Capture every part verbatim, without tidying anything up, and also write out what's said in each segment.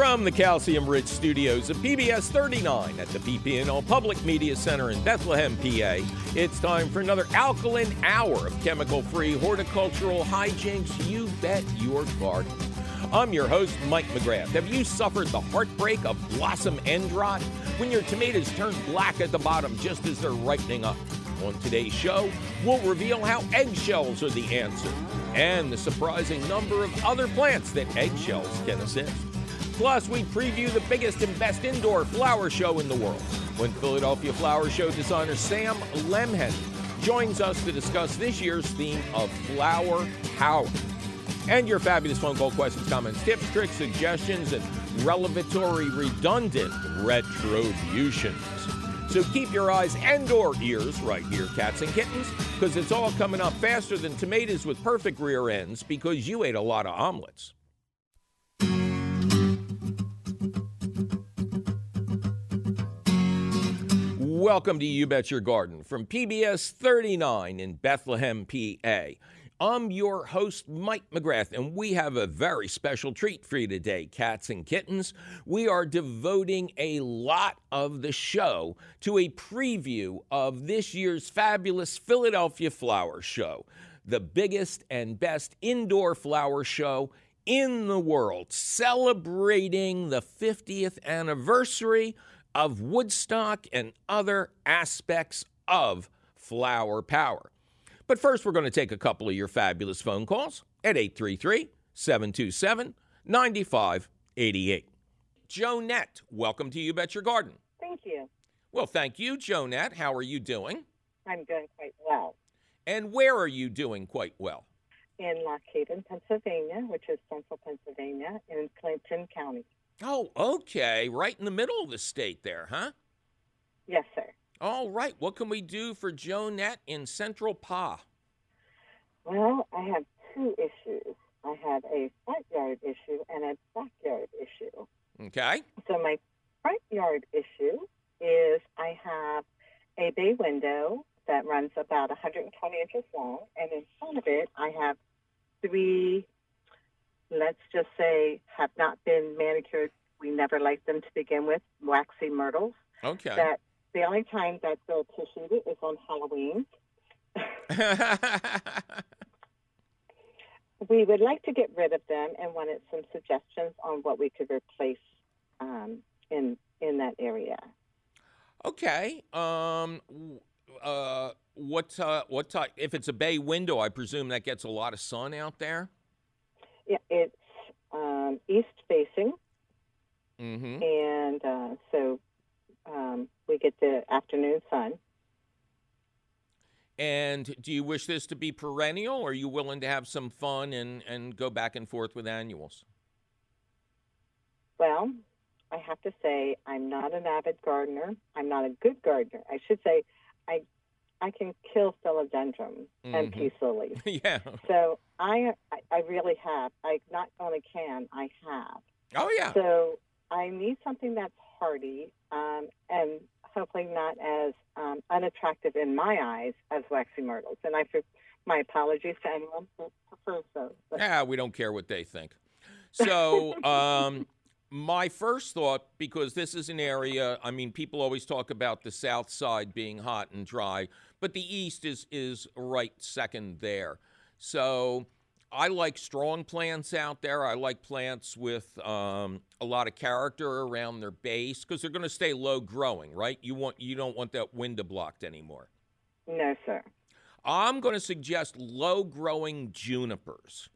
From the calcium-rich studios of P B S thirty-nine at the P P L Public Media Center in Bethlehem, P A, it's time for another alkaline hour of chemical-free horticultural hijinks. You bet your garden. I'm your host, Mike McGrath. Have you suffered the heartbreak of blossom end rot when your tomatoes turn black at the bottom just as they're ripening up? On today's show, we'll reveal how eggshells are the answer and the surprising number of other plants that eggshells can assist. Plus, we preview the biggest and best indoor flower show in the world when Philadelphia Flower Show designer Sam Lemhen joins us to discuss this year's theme of flower power. And your fabulous phone call questions, comments, tips, tricks, suggestions, and revelatory redundant retributions. So keep your eyes and or ears right here, cats and kittens, because it's all coming up faster than tomatoes with perfect rear ends because you ate a lot of omelets. Welcome to You Bet Your Garden from P B S thirty-nine in Bethlehem, P A. I'm your host, Mike McGrath, and we have a very special treat for you today, cats and kittens. We are devoting a lot of the show to a preview of this year's fabulous Philadelphia Flower Show, the biggest and best indoor flower show in the world, celebrating the fiftieth anniversary of Woodstock and other aspects of flower power. But first, we're going to take a couple of your fabulous phone calls at eight three three, seven two seven, nine five eight eight. Joanette, welcome to You Bet Your Garden. Thank you. Well, thank you, Joanette. How are you doing? I'm doing quite well. And where are you doing quite well? In Lock Haven, Pennsylvania, which is central Pennsylvania, in Clinton County. Oh, okay. Right in the middle of the state there, huh? Yes, sir. All right. What can we do for Joanette in Central Pa? Well, I have two issues. I have a front yard issue and a backyard issue. Okay. So my front yard issue is I have a bay window that runs about one hundred twenty inches long, and in front of it I have three, let's just say, have not been manicured. We never liked them to begin with, waxy myrtles. Okay. That the only time that they're tissued is on Halloween. We would like to get rid of them and wanted some suggestions on what we could replace um, in in that area. Okay. Um. Uh. What? Uh, what type? If it's a bay window, I presume that gets a lot of sun out there. Yeah, it's um, east-facing, mm-hmm. and uh, so um, we get the afternoon sun. And do you wish this to be perennial, or are you willing to have some fun and, and go back and forth with annuals? Well, I have to say I'm not an avid gardener. I'm not a good gardener. I should say I I can kill philodendron mm-hmm. and peace lilies. Yeah. So I, I really have. I not only can, I have. Oh, yeah. So I need something that's hardy um, and hopefully not as um, unattractive in my eyes as waxy myrtles. And I, my apologies to anyone who prefers those. But. Yeah, we don't care what they think. So um, my first thought, because this is an area, I mean, people always talk about the south side being hot and dry, but the east is is right second there. So I like strong plants out there. I like plants with um, a lot of character around their base because they're going to stay low growing, right? You want you don't want that window blocked anymore. No, sir. I'm going to suggest low growing junipers.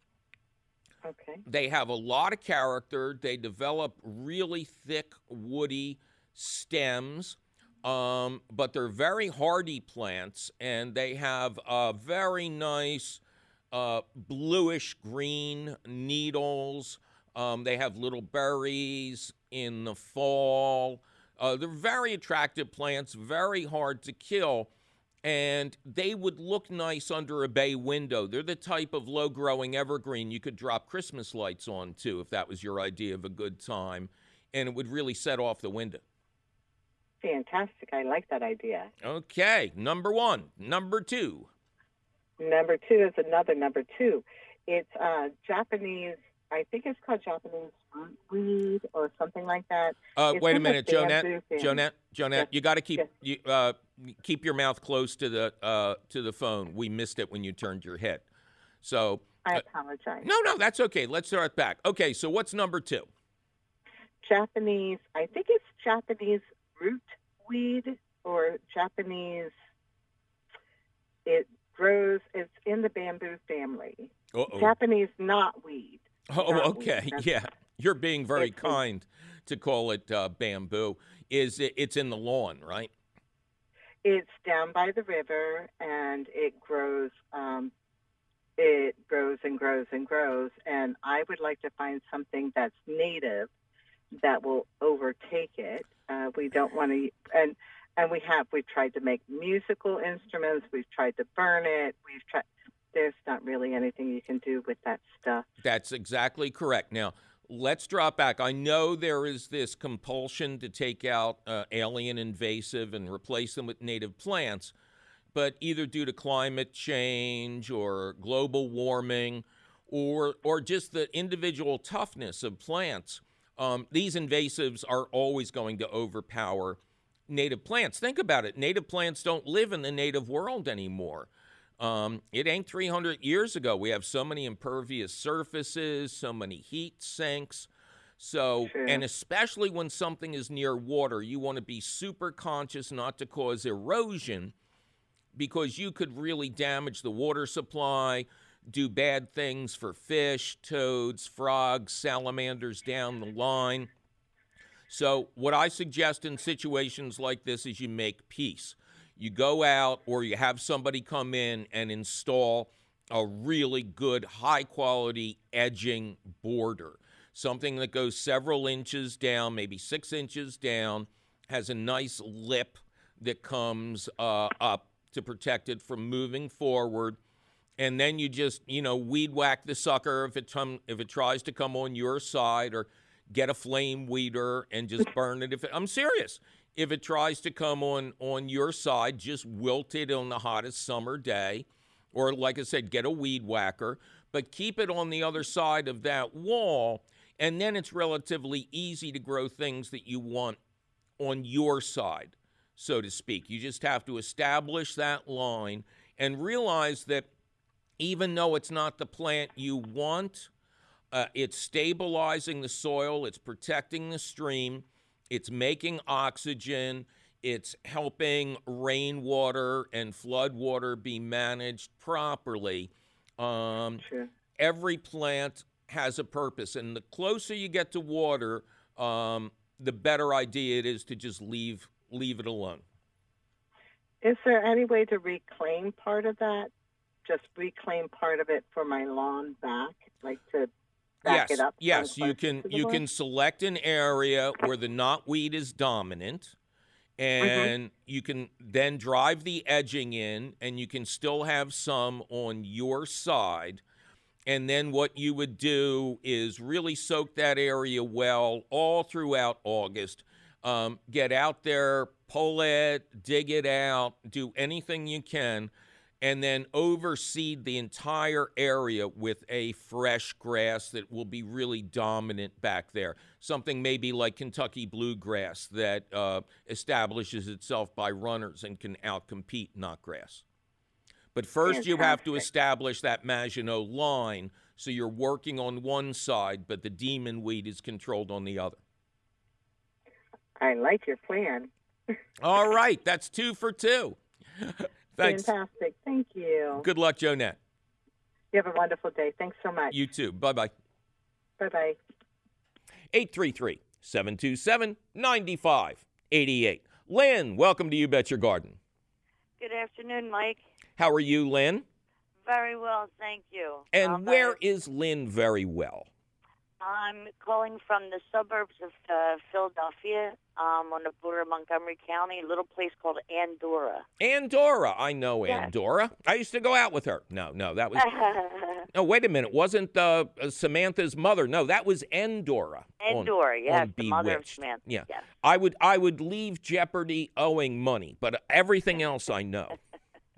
Okay. They have a lot of character. They develop really thick, woody stems. Um, but they're very hardy plants, and they have a very nice Uh, bluish green needles. Um, they have little berries in the fall. Uh, they're very attractive plants, very hard to kill, and they would look nice under a bay window. They're the type of low-growing evergreen you could drop Christmas lights on, too, if that was your idea of a good time, and it would really set off the window. Fantastic. I like that idea. Okay. Number one. Number two. Number two is another number two. It's uh, Japanese I think it's called Japanese knotweed or something like that. Uh, wait a minute, Joanette, Joanette, Joanette, yes. you got to keep yes. you, uh, keep your mouth close to the uh, to the phone. We missed it when you turned your head. So I apologize. Uh, no, no, that's okay. Let's start back. Okay, so what's number two? Japanese. I think it's Japanese root weed or Japanese. It grows. It's in the bamboo family. Uh-oh. Japanese knotweed. Oh, knotweed. Okay. Yeah. Right. You're being very it's, kind to call it uh, bamboo. Is it, it's in the lawn, right? It's down by the river, and it grows. Um, it grows and grows and grows. And I would like to find something that's native that will overtake it. Uh, we don't want to, and and we have. We've tried to make musical instruments. We've tried to burn it. We've tried. There's not really anything you can do with that stuff. That's exactly correct. Now, let's drop back. I know there is this compulsion to take out uh, alien invasive and replace them with native plants, but either due to climate change or global warming or, or just the individual toughness of plants, um, these invasives are always going to overpower native plants. Think about it. Native plants don't live in the native world anymore. Um, it ain't three hundred years ago. We have so many impervious surfaces, so many heat sinks. So, sure. And especially when something is near water, you want to be super conscious not to cause erosion because you could really damage the water supply, do bad things for fish, toads, frogs, salamanders down the line. So what I suggest in situations like this is you make peace. You go out or you have somebody come in and install a really good, high-quality edging border, something that goes several inches down, maybe six inches down, has a nice lip that comes uh, up to protect it from moving forward. And then you just, you know, weed whack the sucker if it, tum- if it tries to come on your side or get a flame weeder and just burn it. If it- I'm serious. If it tries to come on, on your side, just wilt it on the hottest summer day. Or, like I said, get a weed whacker. But keep it on the other side of that wall, and then it's relatively easy to grow things that you want on your side, so to speak. You just have to establish that line and realize that even though it's not the plant you want, uh, it's stabilizing the soil, it's protecting the stream, it's making oxygen, it's helping rainwater and floodwater be managed properly. Um, sure. Every plant has a purpose, and the closer you get to water, um, the better idea it is to just leave leave it alone. Is there any way to reclaim part of that? Just reclaim part of it for my lawn back, like to... Back yes, yes, you can you board? can select an area where the knotweed is dominant, and mm-hmm. you can then drive the edging in, and you can still have some on your side. And then what you would do is really soak that area well all throughout August. Um, get out there, pull it, dig it out, do anything you can, and then overseed the entire area with a fresh grass that will be really dominant back there. Something maybe like Kentucky bluegrass that uh, establishes itself by runners and can outcompete knotgrass. But first Fantastic. You have to establish that Maginot line, so you're working on one side, but the demon weed is controlled on the other. I like your plan. All right, that's two for two. Thanks. Fantastic. Thank you. Good luck, Joanette. You have a wonderful day. Thanks so much. You too. Bye-bye. Bye-bye. eight three three, seven two seven, nine five eight eight. Lynn, welcome to You Bet Your Garden. Good afternoon, Mike. How are you, Lynn? Very well, thank you. And um, where uh, is Lynn very well? I'm calling from the suburbs of uh, Philadelphia, um, on the border of Montgomery County, a little place called Andorra. Andorra. I know yes. Andorra. I used to go out with her. No, no, that was... no, wait a minute. Wasn't uh, Samantha's mother. No, that was Andorra. Andorra, on, yes. On the Bewitched. Mother of Samantha. Yeah. Yes. I would, I would leave Jeopardy owing money, but everything else I know.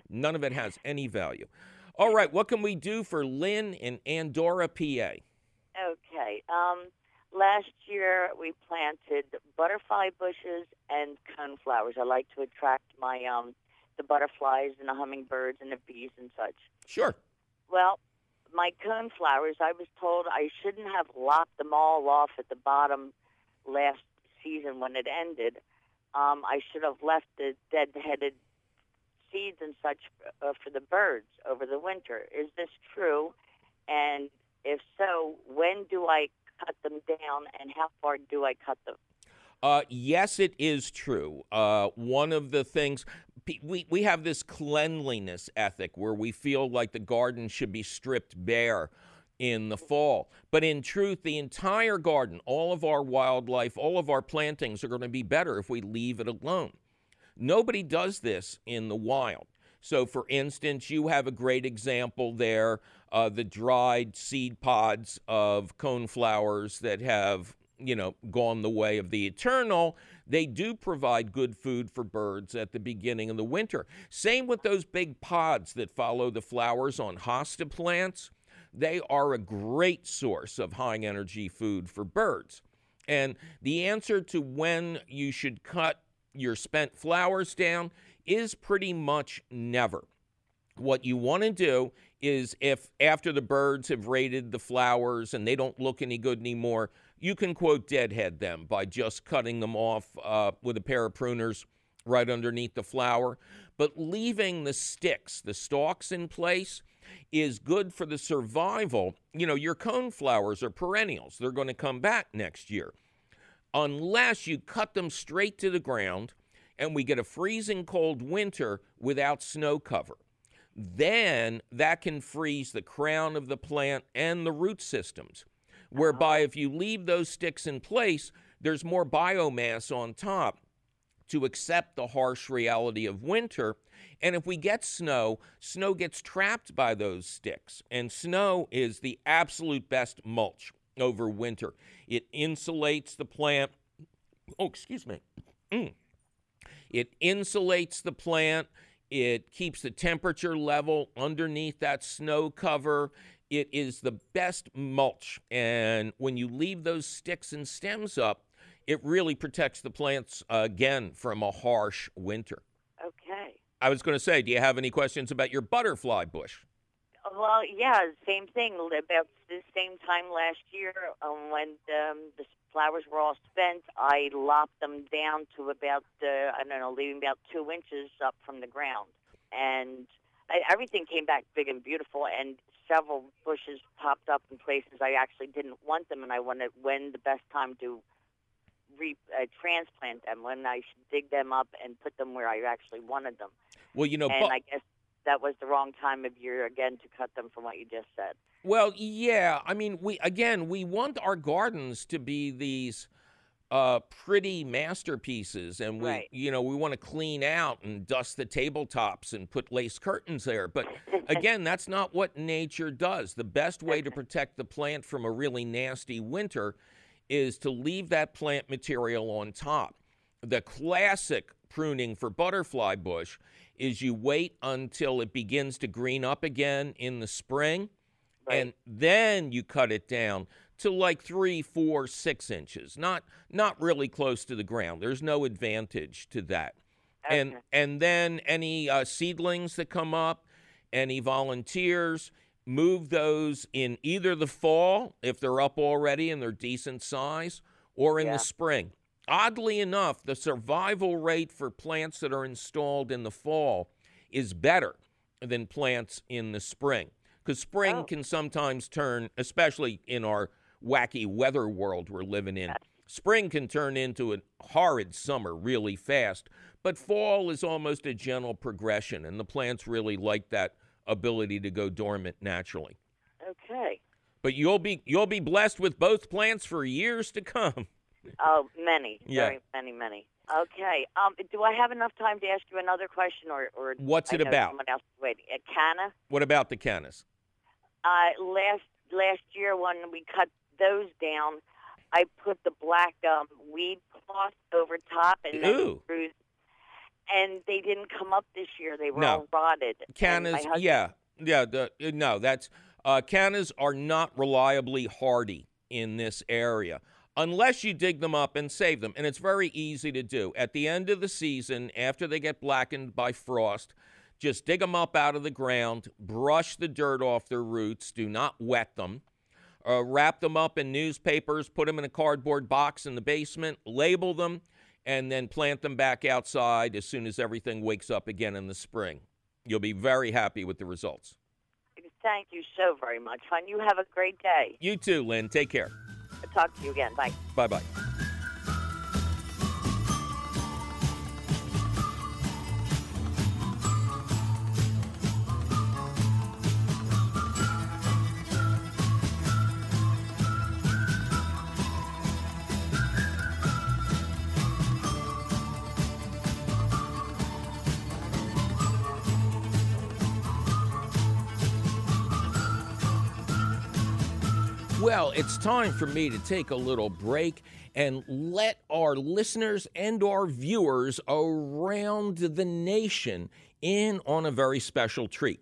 None of it has any value. All right, what can we do for Lynn in Andorra, P A? Okay. right. Um, last year we planted butterfly bushes and coneflowers. I like to attract my um, the butterflies and the hummingbirds and the bees and such. Sure. Well, my coneflowers, I was told I shouldn't have lopped them all off at the bottom last season when it ended. Um, I should have left the dead-headed seeds and such uh, for the birds over the winter. Is this true? And if so, when do I cut them down, and how far do I cut them? Uh, yes, it is true. Uh, one of the things, we, we have this cleanliness ethic where we feel like the garden should be stripped bare in the fall. But in truth, the entire garden, all of our wildlife, all of our plantings are going to be better if we leave it alone. Nobody does this in the wild. So, for instance, you have a great example there, uh, the dried seed pods of coneflowers that have, you know, gone the way of the eternal. They do provide good food for birds at the beginning of the winter. Same with those big pods that follow the flowers on hosta plants. They are a great source of high-energy food for birds. And the answer to when you should cut your spent flowers down is pretty much never. What you want to do is, if after the birds have raided the flowers and they don't look any good anymore, you can, quote, deadhead them by just cutting them off uh, with a pair of pruners right underneath the flower. But leaving the sticks, the stalks in place, is good for the survival. You know, your coneflowers are perennials. They're going to come back next year. Unless you cut them straight to the ground and we get a freezing cold winter without snow cover. Then that can freeze the crown of the plant and the root systems, whereby if you leave those sticks in place, there's more biomass on top to accept the harsh reality of winter. And if we get snow, snow gets trapped by those sticks. And snow is the absolute best mulch over winter. It insulates the plant. Oh, excuse me. Mm. It insulates the plant. It keeps the temperature level underneath that snow cover. It is the best mulch. And when you leave those sticks and stems up, it really protects the plants, uh, again, from a harsh winter. Okay. I was going to say, do you have any questions about your butterfly bush? Well, yeah, same thing. About the same time last year, um, when um, the flowers were all spent, I lopped them down to about, uh, I don't know, leaving about two inches up from the ground. And I, everything came back big and beautiful, and several bushes popped up in places I actually didn't want them, and I wondered when the best time to Re, uh, transplant them, when I should dig them up and put them where I actually wanted them. Well, you know, and bu- I guess that was the wrong time of year again to cut them, from what you just said. Well, yeah, I mean, we again we want our gardens to be these uh, pretty masterpieces, and we, right. you know, we want to clean out and dust the tabletops and put lace curtains there. But again, that's not what nature does. The best way to protect the plant from a really nasty winter is to leave that plant material on top. The classic pruning for butterfly bush is you wait until it begins to green up again in the spring, right. and then you cut it down to like three, four, six inches, not not really close to the ground. There's no advantage to that. Okay. And, and then any uh, seedlings that come up, any volunteers, move those in either the fall, if they're up already and they're decent size, or in yeah. the spring. Oddly enough, the survival rate for plants that are installed in the fall is better than plants in the spring, because spring oh. can sometimes turn, especially in our wacky weather world we're living in, spring can turn into a horrid summer really fast, but fall is almost a gentle progression, and the plants really like that ability to go dormant naturally. Okay. But you'll be you'll be blessed with both plants for years to come. Oh, many. Yeah. Very many, many. Okay. Um, do I have enough time to ask you another question, or, or what's it about? Someone else is waiting. A canna? What about the cannas? Uh, last last year when we cut those down, I put the black um, weed cloth over top, and then threw. And they didn't come up this year. They were no. all rotted. Cannas, husband- yeah. yeah. The, no, that's uh, cannas are not reliably hardy in this area, unless you dig them up and save them. And it's very easy to do. At the end of the season, after they get blackened by frost, just dig them up out of the ground, brush the dirt off their roots, do not wet them, uh, wrap them up in newspapers, put them in a cardboard box in the basement, label them, and then plant them back outside as soon as everything wakes up again in the spring. You'll be very happy with the results. Thank you so very much, hon. You have a great day. You too, Lynn. Take care. I'll talk to you again. Bye. Bye-bye. Well, it's time for me to take a little break and let our listeners and our viewers around the nation in on a very special treat.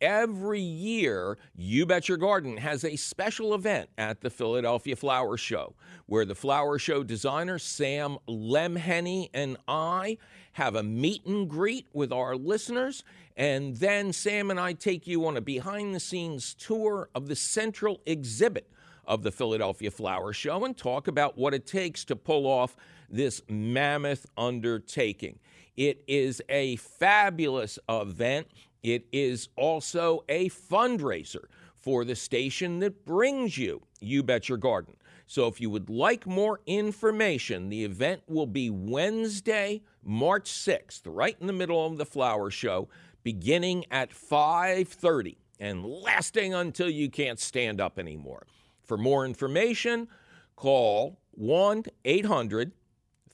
Every year, You Bet Your Garden has a special event at the Philadelphia Flower Show, where the Flower Show designer Sam Lemhenny and I have a meet and greet with our listeners, and then Sam and I take you on a behind-the-scenes tour of the central exhibit of the Philadelphia Flower Show and talk about what it takes to pull off this mammoth undertaking. It is a fabulous event. It is also a fundraiser for the station that brings you You Bet Your Garden. So if you would like more information, the event will be Wednesday, March sixth, right in the middle of the Flower Show, beginning at five thirty and lasting until you can't stand up anymore. For more information, call one eight hundred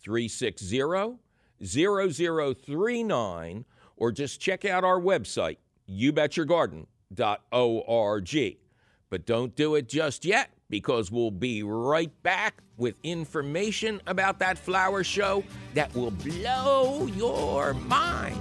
three six zero zero zero three nine or just check out our website, you bet your garden dot org. But don't do it just yet, because we'll be right back with information about that flower show that will blow your mind.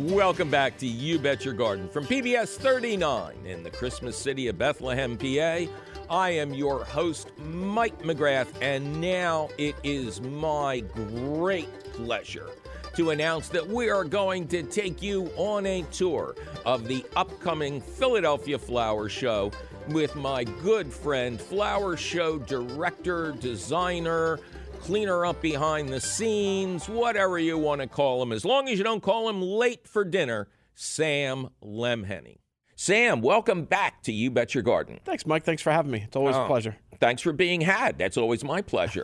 Welcome back to You Bet Your Garden from P B S thirty-nine in the Christmas city of Bethlehem, P A. I am your host, Mike McGrath, and now it is my great pleasure to announce that we are going to take you on a tour of the upcoming Philadelphia Flower Show with my good friend, Flower Show director, designer, cleaner up behind the scenes, whatever you want to call him, as long as you don't call him late for dinner, Sam Lemhenny. Sam, welcome back to You Bet Your Garden. Thanks, Mike. Thanks for having me. It's always oh, a pleasure. Thanks for being had. That's always my pleasure.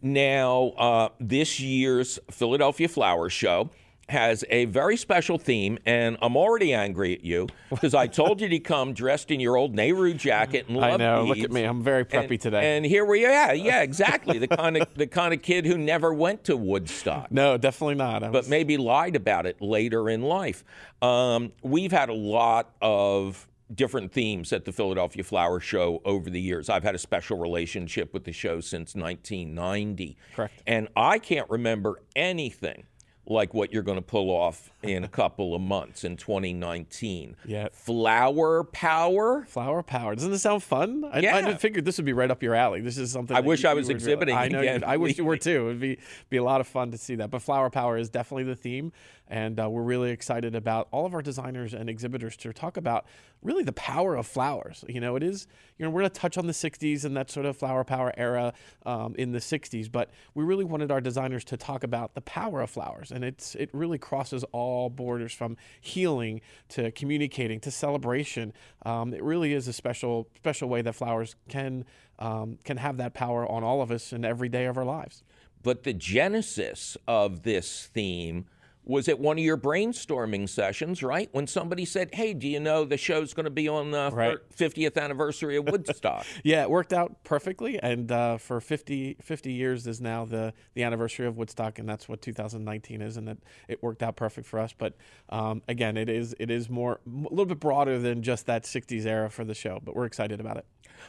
Now, uh, this year's Philadelphia Flower Show has a very special theme, and I'm already angry at you because I told you to come dressed in your old Nehru jacket and love beads. I know. Look at me. I'm very preppy and, today. And here we are. Yeah, exactly. The kind of the kind of kid who never went to Woodstock. No, definitely not. I was... But maybe lied about it later in life. Um, we've had a lot of different themes at the Philadelphia Flower Show over the years. I've had a special relationship with the show since nineteen ninety. Correct. And I can't remember anything like what you're going to pull off in a couple of months in twenty nineteen. Yeah. Flower power? Flower power. Doesn't this sound fun? I, yeah. I figured this would be right up your alley. This is something I wish you, I was exhibiting really, I know again. You, I wish you were too. It would be, be a lot of fun to see that. But flower power is definitely the theme. And uh, we're really excited about all of our designers and exhibitors to talk about really the power of flowers. You know, it is, you know, we're going to touch on the sixties and that sort of flower power era um, in the sixties, but we really wanted our designers to talk about the power of flowers. And it's it really crosses all borders, from healing to communicating to celebration. Um, it really is a special, special way that flowers can um, can have that power on all of us in every day of our lives. But the genesis of this theme was at one of your brainstorming sessions, right? When somebody said, hey, do you know the show's going to be on the right. fiftieth anniversary of Woodstock? Yeah, it worked out perfectly. And uh, for fifty, fifty years is now the, the anniversary of Woodstock, and that's what two thousand nineteen is, and it, it worked out perfect for us. But um, again, it is it is more a little bit broader than just that sixties era for the show, but we're excited about it.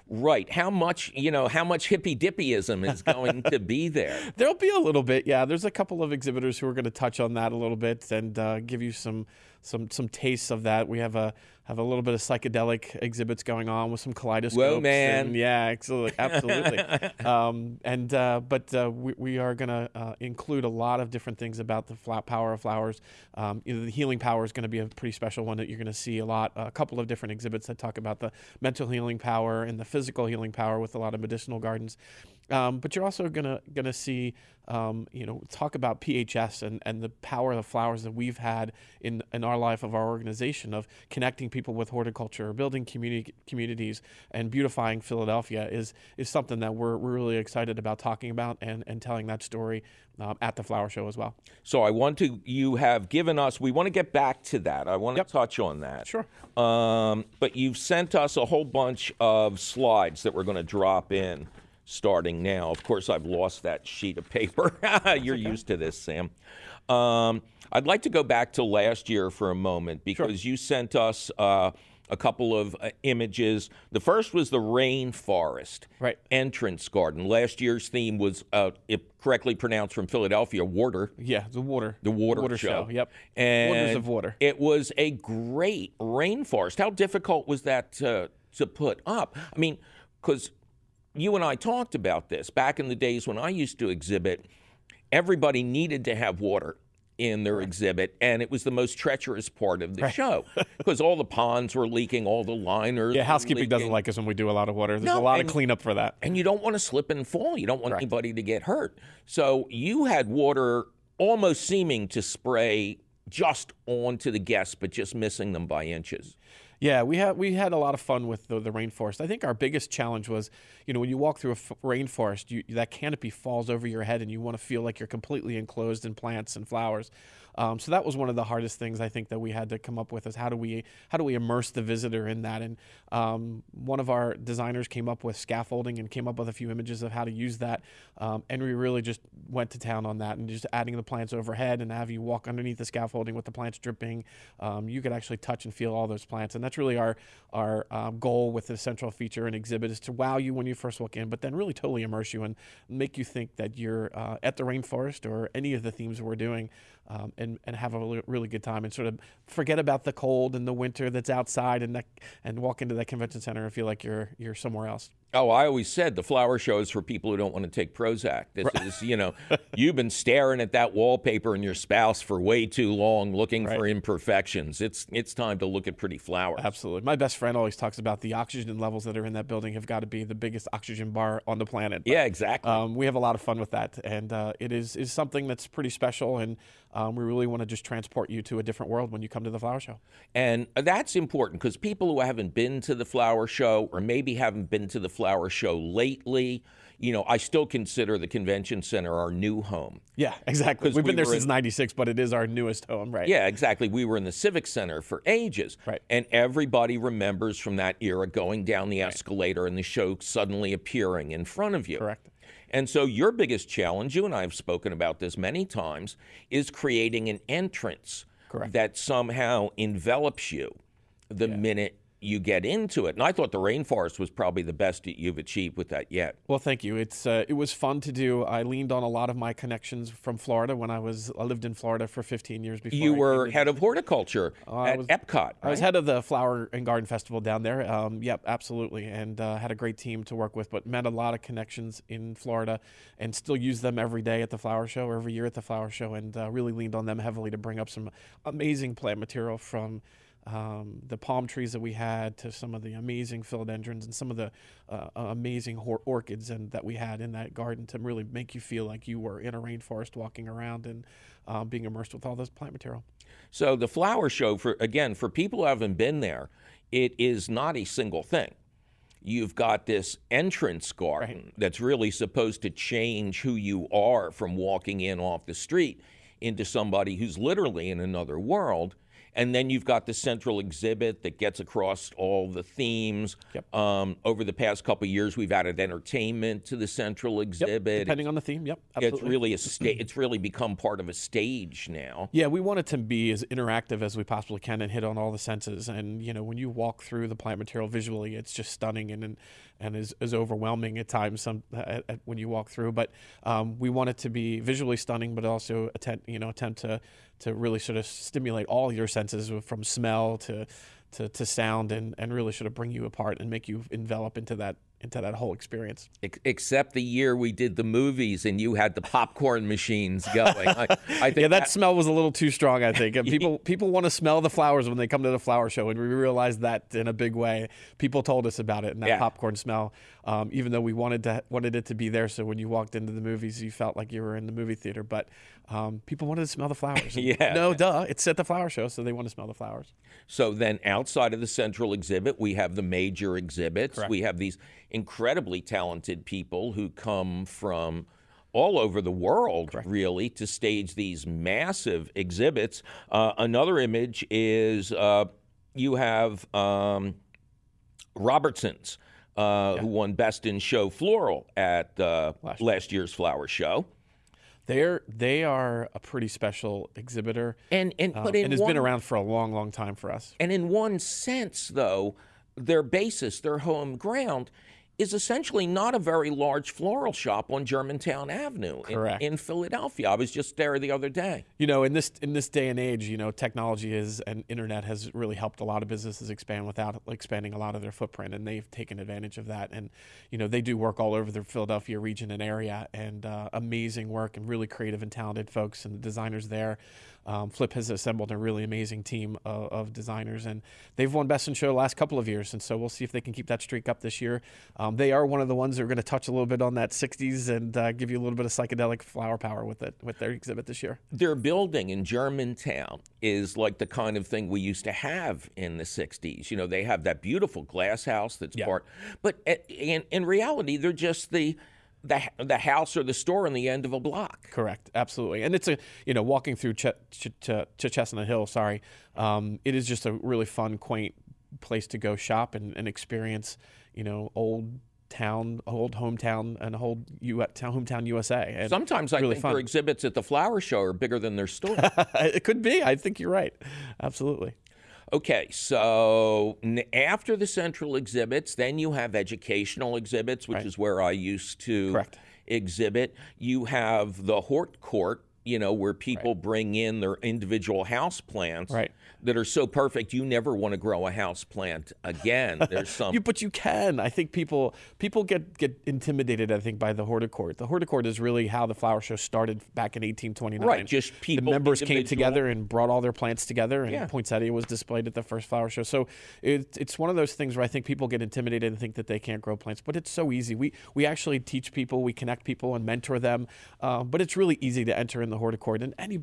Right. How much, you know, how much hippy-dippyism is going to be there? There'll be a little bit, yeah. There's a couple of exhibitors who are going to touch on that a little bit and uh, give you some some some tastes of that. We have a have a little bit of psychedelic exhibits going on with some kaleidoscopes. Whoa, man. And, yeah, absolutely. absolutely. um, and uh, But uh, we, we are going to uh, include a lot of different things about the flat power of flowers. Um, you know, the healing power is going to be a pretty special one that you're going to see a lot. A couple of different exhibits that talk about the mental healing power and the physical healing power with a lot of medicinal gardens. Um, but you're also gonna gonna see, um, you know, talk about P H S and, and the power of the flowers that we've had in, in our life of our organization of connecting people with horticulture, building community communities, and beautifying Philadelphia is is something that we're we're really excited about talking about and, and telling that story um, at the Flower Show as well. So I want to you have given us we want to get back to that. I want to yep. touch on that. Sure. Um, but you've sent us a whole bunch of slides that we're going to drop in. Starting now. Of course, I've lost that sheet of paper. You're okay. used to this, Sam. Um, I'd like to go back to last year for a moment because sure. you sent us uh, a couple of uh, images. The first was the rainforest right. entrance garden. Last year's theme was, uh, if correctly pronounced from Philadelphia, water. Yeah, the water. The water, the water show. show. Yep. And Wonders of Water. It was a great rainforest. How difficult was that to, to put up? I mean, because... You and I talked about this back in the days when I used to exhibit. Everybody needed to have water in their right. exhibit, and it was the most treacherous part of the right. show because all the ponds were leaking, all the liners. Yeah, housekeeping leaking. Doesn't like us when we do a lot of water. There's no, a lot and, of cleanup for that, and you don't want to slip and fall. You don't want right. anybody to get hurt. So you had water almost seeming to spray just onto the guests, but just missing them by inches. Yeah, we had we had a lot of fun with the, the rainforest. I think our biggest challenge was, you know, when you walk through a f- rainforest, you, that canopy falls over your head, and you want to feel like you're completely enclosed in plants and flowers. Um, so that was one of the hardest things I think that we had to come up with is how do we how do we immerse the visitor in that? And um, one of our designers came up with scaffolding and came up with a few images of how to use that. Um, and we really just went to town on that and just adding the plants overhead and have you walk underneath the scaffolding with the plants dripping. Um, you could actually touch and feel all those plants. And that's really our our um, goal with the central feature and exhibit is to wow you when you first walk in, but then really totally immerse you and make you think that you're uh, at the rainforest or any of the themes we're doing. Um, and, and have a really good time and sort of forget about the cold and the winter that's outside and that, and walk into that convention center and feel like you're you're somewhere else. Oh, I always said the flower show is for people who don't want to take Prozac. This right. is, you know, you've been staring at that wallpaper and your spouse for way too long looking right. for imperfections. It's it's time to look at pretty flowers. Absolutely. My best friend always talks about the oxygen levels that are in that building have got to be the biggest oxygen bar on the planet. But, yeah, exactly. Um, we have a lot of fun with that. And uh, it is, is something that's pretty special and Um, we really want to just transport you to a different world when you come to the flower show. And that's important because people who haven't been to the flower show or maybe haven't been to the flower show lately, you know, I still consider the convention center our new home. Yeah, exactly. We've been we there since ninety-six, but it is our newest home, right? Yeah, exactly. We were in the Civic Center for ages. Right. And everybody remembers from that era going down the escalator right. and the show suddenly appearing in front of you. Correct. And so your biggest challenge, you and I have spoken about this many times, is creating an entrance Correct. That somehow envelops you the yeah. minute you get into it. And I thought the rainforest was probably the best that you've achieved with that yet. Well, thank you. It's uh, it was fun to do. I leaned on a lot of my connections from Florida when I was I lived in Florida for fifteen years before. You I were head of horticulture uh, at I was, Epcot. Right? I was head of the Flower and Garden Festival down there. Um, yep, absolutely. And uh, had a great team to work with, but met a lot of connections in Florida and still use them every day at the Flower Show, or every year at the Flower Show, and uh, really leaned on them heavily to bring up some amazing plant material from Um, the palm trees that we had to some of the amazing philodendrons and some of the uh, amazing hor- orchids and that we had in that garden to really make you feel like you were in a rainforest walking around and um, being immersed with all this plant material. So the flower show, for again, for people who haven't been there, it is not a single thing. You've got this entrance garden right. that's really supposed to change who you are from walking in off the street into somebody who's literally in another world. And then you've got the central exhibit that gets across all the themes. Yep. Um, over the past couple of years, we've added entertainment to the central exhibit. Yep. Depending on the theme, yep, absolutely. It's really a sta- It's really become part of a stage now. Yeah, we want it to be as interactive as we possibly can and hit on all the senses. And you know, when you walk through the plant material visually, it's just stunning and and, and is, is overwhelming at times. Some uh, when you walk through, but um, we want it to be visually stunning, but also attempt you know attempt to. to really sort of stimulate all your senses from smell to to, to sound and, and really sort of bring you apart and make you envelop into that into that whole experience. Except the year we did the movies and you had the popcorn machines going. I, I think yeah, that, that smell was a little too strong, I think. And people people want to smell the flowers when they come to the flower show, and we realized that in a big way. People told us about it, and that yeah. popcorn smell, um, even though we wanted to wanted it to be there, so when you walked into the movies, you felt like you were in the movie theater. But um, people wanted to smell the flowers. yeah. No, duh. It's at the flower show, so they want to smell the flowers. So then outside of the central exhibit, we have the major exhibits. Correct. We have these incredibly talented people who come from all over the world, Correct. really, to stage these massive exhibits. Uh, another image is uh, you have um, Robertson's, uh, yeah. who won Best in Show Floral at uh, last, last year's Flower Show. They're they are a pretty special exhibitor, and and um, but in and has one, been around for a long, long time for us. And in one sense, though, their basis, their home ground, is essentially not a very large floral shop on Germantown Avenue in, in Philadelphia. I was just there the other day. You know, in this in this day and age, you know, technology is and internet has really helped a lot of businesses expand without expanding a lot of their footprint, and they've taken advantage of that. And you know, they do work all over the Philadelphia region and area, and uh, amazing work and really creative and talented folks and the designers there. Um, Flip has assembled a really amazing team of, of designers, and they've won Best in Show the last couple of years, and so we'll see if they can keep that streak up this year. Um, they are one of the ones that are going to touch a little bit on that sixties and uh, give you a little bit of psychedelic flower power with it with their exhibit this year. Their building in Germantown is like the kind of thing we used to have in the sixties. You know, they have that beautiful glass house that's yeah. part, but at, in, in reality, they're just the The, the house or the store on the end of a block. Correct, absolutely. And it's a, you know, walking through Ch- Ch- Ch- Chestnut Hill, sorry, um, it is just a really fun, quaint place to go shop and, and experience, you know, old town, old hometown, and old U- town, hometown U S A. And sometimes I really think fun. Their exhibits at the flower show are bigger than their store. It could be. I think you're right. Absolutely. Okay, so after the central exhibits, then you have educational exhibits, which right. is where I used to Correct. exhibit. You have the hort court, you know, where people right. bring in their individual house plants right. that are so perfect you never want to grow a house plant again. There's some, you, but you can. I think people people get, get intimidated. I think by the horticourt. The horticourt is really how the flower show started back in eighteen twenty-nine. Right, just people. The members individual. came together and brought all their plants together, and yeah. poinsettia was displayed at the first flower show. So it, it's one of those things where I think people get intimidated and think that they can't grow plants, but it's so easy. We we actually teach people, we connect people, and mentor them. Uh, but it's really easy to enter in the horticourt, and any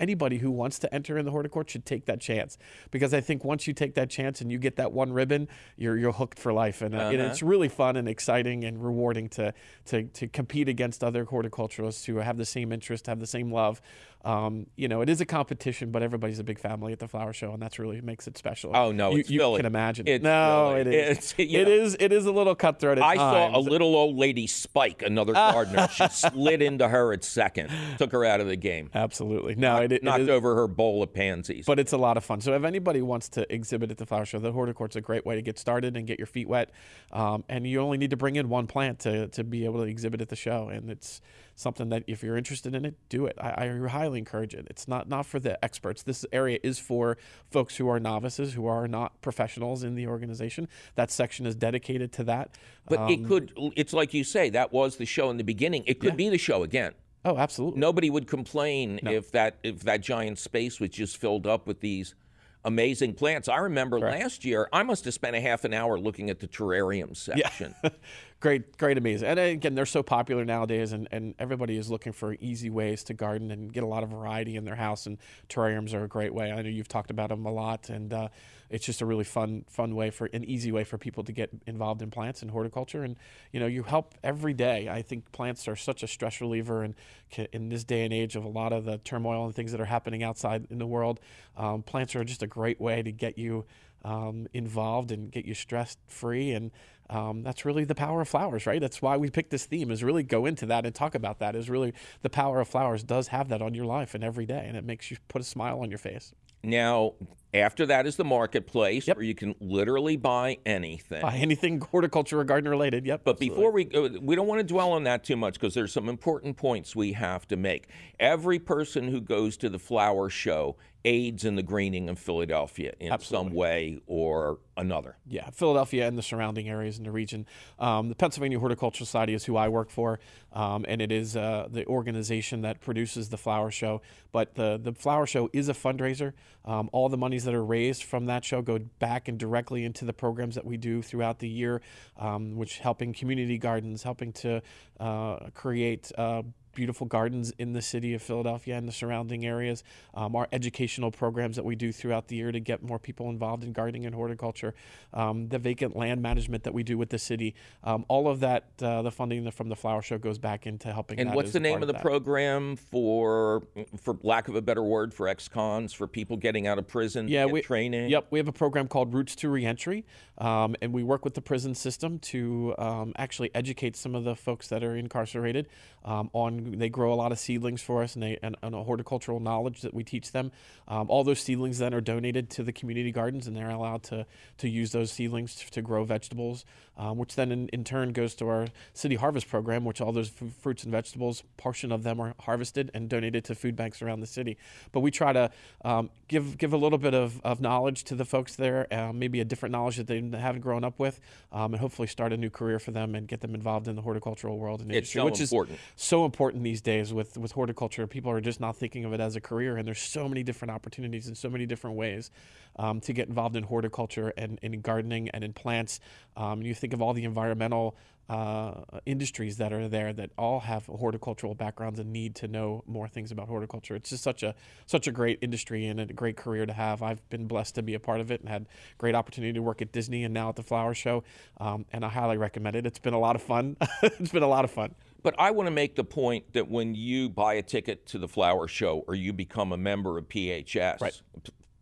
anybody who wants to enter in the horticourt should take that chance, because I think once you take that chance and you get that one ribbon, you're you're hooked for life, and, uh, uh-huh. and it's really fun and exciting and rewarding to to to compete against other horticulturists who have the same interest, have the same love. Um, you know, it is a competition, but everybody's a big family at the flower show, and that's really makes it special. Oh no, you, it's you Philly. can imagine. It's no, Philly. it is. It's, it know. is. It is a little cutthroat. At I times. saw a little old lady spike another gardener. She slid into her at second, took her out of the game. Absolutely. No, knocked, it, it knocked it is, over her bowl of pansies. But it's a lot of fun. So if anybody wants to exhibit at the flower show, the horticourt's a great way to get started and get your feet wet. Um, and you only need to bring in one plant to to be able to exhibit at the show, and it's something that if you're interested in it, do it. I, I highly encourage it. It's not, not for the experts. This area is for folks who are novices, who are not professionals in the organization. That section is dedicated to that. But um, it could, it's like you say, that was the show in the beginning. It could yeah. be the show again. Oh, absolutely. Nobody would complain no. if that if that giant space was just filled up with these amazing plants. I remember Correct. last year, I must have spent a half an hour looking at the terrarium section. Yeah. great, great amazing. And again, they're so popular nowadays, and, and everybody is looking for easy ways to garden and get a lot of variety in their house, and terrariums are a great way. I know you've talked about them a lot, and uh, it's just a really fun, fun way for, an easy way for people to get involved in plants and horticulture. And, you know, you help every day. I think plants are such a stress reliever, and in this day and age of a lot of the turmoil and things that are happening outside in the world, um, plants are just a great way to get you um, involved and get you stress free. And um, that's really the power of flowers, right? That's why we picked this theme, is really go into that and talk about that, is really the power of flowers does have that on your life and every day, and it makes you put a smile on your face. Now, after that is the marketplace, yep, where you can literally buy anything. Buy anything horticulture or garden related, yep. But absolutely. Before we, we don't want to dwell on that too much, because there's some important points we have to make. Every person who goes to the flower show aids in the greening of Philadelphia in absolutely some way or another. Yeah, Philadelphia and the surrounding areas in the region. Um, the Pennsylvania Horticultural Society is who I work for, um, and it is uh, the organization that produces the flower show. But the, the flower show is a fundraiser. Um, all the monies that are raised from that show go back and directly into the programs that we do throughout the year, um, which helping community gardens, helping to uh, create uh, beautiful gardens in the city of Philadelphia and the surrounding areas, um, our educational programs that we do throughout the year to get more people involved in gardening and horticulture, um, the vacant land management that we do with the city, um, all of that, uh, the funding from the flower show goes back into helping. And that what's the name of the that. program for, for lack of a better word, for ex-cons, for people getting out of prison, yeah, we, training? Yep, we have a program called Roots to Reentry, um, and we work with the prison system to um, actually educate some of the folks that are incarcerated um, on. They grow a lot of seedlings for us, and, they, and, and a horticultural knowledge that we teach them. Um, all those seedlings then are donated to the community gardens, and they're allowed to, to use those seedlings to, to grow vegetables, um, which then in, in turn goes to our city harvest program, which all those f- fruits and vegetables, portion of them are harvested and donated to food banks around the city. But we try to um, give give a little bit of, of knowledge to the folks there, uh, maybe a different knowledge that they haven't grown up with, um, and hopefully start a new career for them and get them involved in the horticultural world and industry, so which important. is so important these days with, with horticulture. People are just not thinking of it as a career, and there's so many different opportunities and so many different ways um, to get involved in horticulture and, and in gardening and in plants. Um, you think of all the environmental Uh, industries that are there that all have horticultural backgrounds and need to know more things about horticulture. It's just such a such a great industry and a great career to have. I've been blessed to be a part of it and had great opportunity to work at Disney and now at the Flower Show, um, and I highly recommend it. It's been a lot of fun. It's been a lot of fun. But I want to make the point that when you buy a ticket to the Flower Show or you become a member of P H S, right,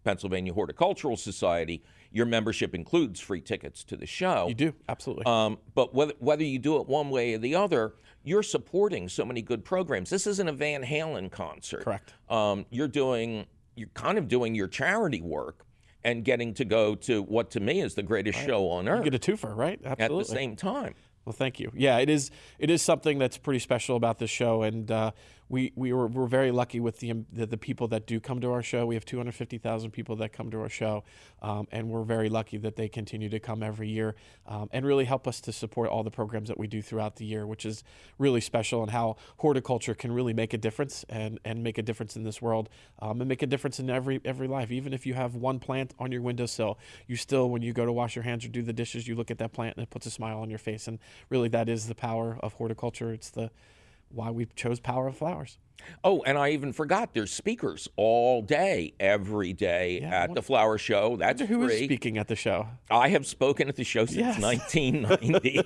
Pennsylvania Horticultural Society, your membership includes free tickets to the show. You do, absolutely. Um, but whether, whether you do it one way or the other, you're supporting so many good programs. This isn't a Van Halen concert. Correct. Um, you're doing, you're kind of doing your charity work and getting to go to what to me is the greatest right. show on earth. You get a twofer, right? Absolutely. At the same time. Well, thank you. Yeah, it is. It is something that's pretty special about this show, and uh, we we were we're very lucky with the, the the people that do come to our show. We have two hundred fifty thousand people that come to our show, um, and we're very lucky that they continue to come every year um, and really help us to support all the programs that we do throughout the year, which is really special, and how horticulture can really make a difference and and make a difference in this world um, and make a difference in every every life. Even if you have one plant on your windowsill, you still, when you go to wash your hands or do the dishes, you look at that plant and it puts a smile on your face. And really, that is the power of horticulture. It's the why we chose power of flowers. Oh, and I even forgot there's speakers all day, every day yeah, at the Flower Show. That's who free. is speaking at the show. I have spoken at the show since yes. nineteen ninety,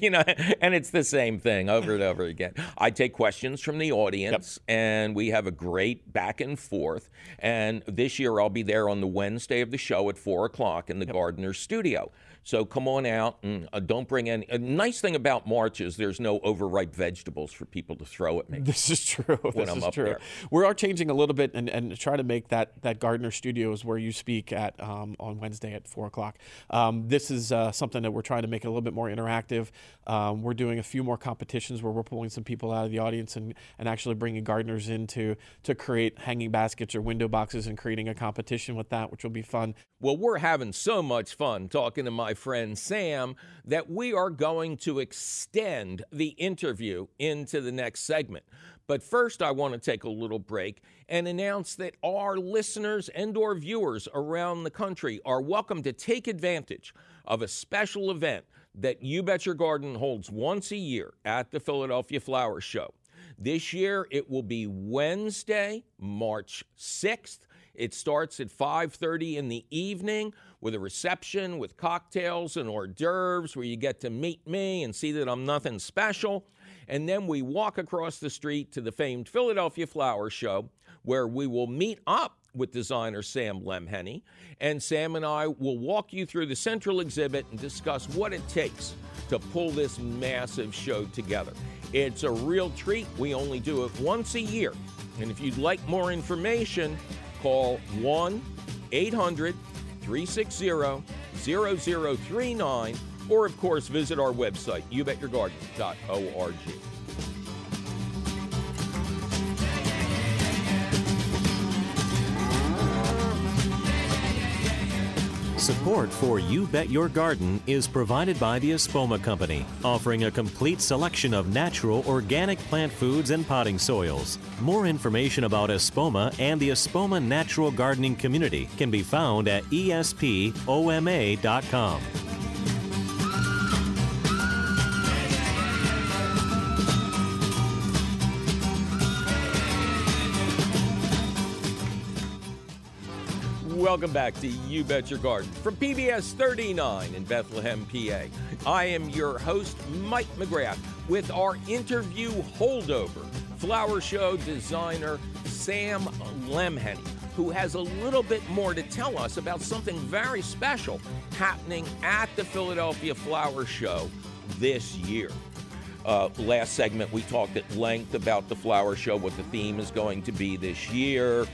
you know, and it's the same thing over and over again. I take questions from the audience, yep, and we have a great back and forth. And this year I'll be there on the Wednesday of the show at four o'clock in the yep. Gardner Studio. So come on out, and uh, don't bring any. A nice thing about March is there's no overripe vegetables for people to throw at me. This is true. When this I'm is up true. There. We are changing a little bit and, and try to make that, that Gardner Studios where you speak at um, on Wednesday at four o'clock. Um, this is uh, something that we're trying to make a little bit more interactive. Um, we're doing a few more competitions where we're pulling some people out of the audience and, and actually bringing gardeners in to, to create hanging baskets or window boxes and creating a competition with that, which will be fun. Well, we're having so much fun talking to my friend Sam that we are going to extend the interview into the next segment. But first, I want to take a little break and announce that our listeners and or viewers around the country are welcome to take advantage of a special event that You Bet Your Garden holds once a year at the Philadelphia Flower Show. This year, it will be Wednesday, March sixth. It starts at five thirty in the evening with a reception, with cocktails and hors d'oeuvres, where you get to meet me and see that I'm nothing special. And then we walk across the street to the famed Philadelphia Flower Show, where we will meet up with designer Sam Lemhenny. And Sam and I will walk you through the central exhibit and discuss what it takes to pull this massive show together. It's a real treat. We only do it once a year. And if you'd like more information, call one eight hundred three six zero zero zero three nine or, of course, visit our website, you bet your garden dot org. Support for You Bet Your Garden is provided by the Espoma Company, offering a complete selection of natural organic plant foods and potting soils. More information about Espoma and the Espoma Natural Gardening Community can be found at E S P O M A dot com. Welcome back to You Bet Your Garden from P B S thirty-nine in Bethlehem, P A. I am your host, Mike McGrath, with our interview holdover, flower show designer Sam Lemhenny, who has a little bit more to tell us about something very special happening at the Philadelphia Flower Show this year. Uh, last segment, we talked at length about the flower show, what the theme is going to be this year,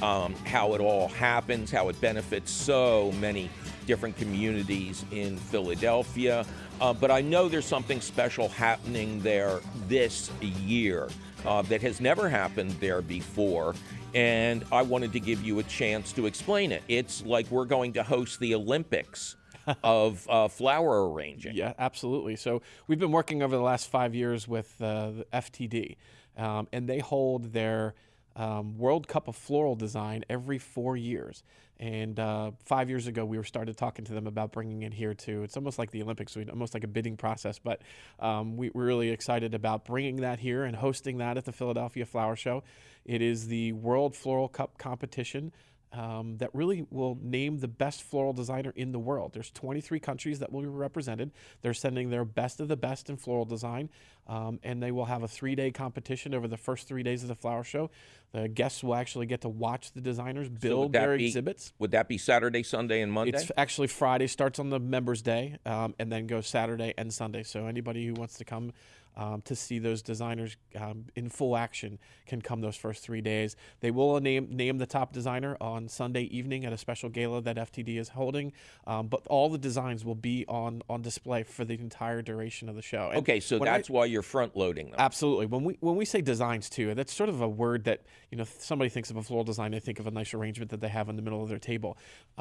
Um, how it all happens, how it benefits so many different communities in Philadelphia. Uh, but I know there's something special happening there this year uh, that has never happened there before. And I wanted to give you a chance to explain it. It's like we're going to host the Olympics of uh, flower arranging. Yeah, absolutely. So we've been working over the last five years with uh, the F T D, um, and they hold their Um, World Cup of Floral Design every four years. And uh, five years ago, we were started talking to them about bringing it here too. It's almost like the Olympics, almost like a bidding process, but um, we, we're really excited about bringing that here and hosting that at the Philadelphia Flower Show. It is the World Floral Cup competition Um, that really will name the best floral designer in the world. There's twenty-three countries that will be represented. They're sending their best of the best in floral design, um, and they will have a three-day competition over the first three days of the flower show. The guests will actually get to watch the designers build so their be, exhibits. Would that be Saturday, Sunday, and Monday? It's actually Friday, starts on the Members' Day, um, and then goes Saturday and Sunday. So anybody who wants to come Um, to see those designers um, in full action can come those first three days. They will name name the top designer on Sunday evening at a special gala that F T D is holding, um, but all the designs will be on, on display for the entire duration of the show. And okay, so that's I, why you're front-loading them. Absolutely. When we when we say designs, too, that's sort of a word that, you know, somebody thinks of a floral design, they think of a nice arrangement that they have in the middle of their table.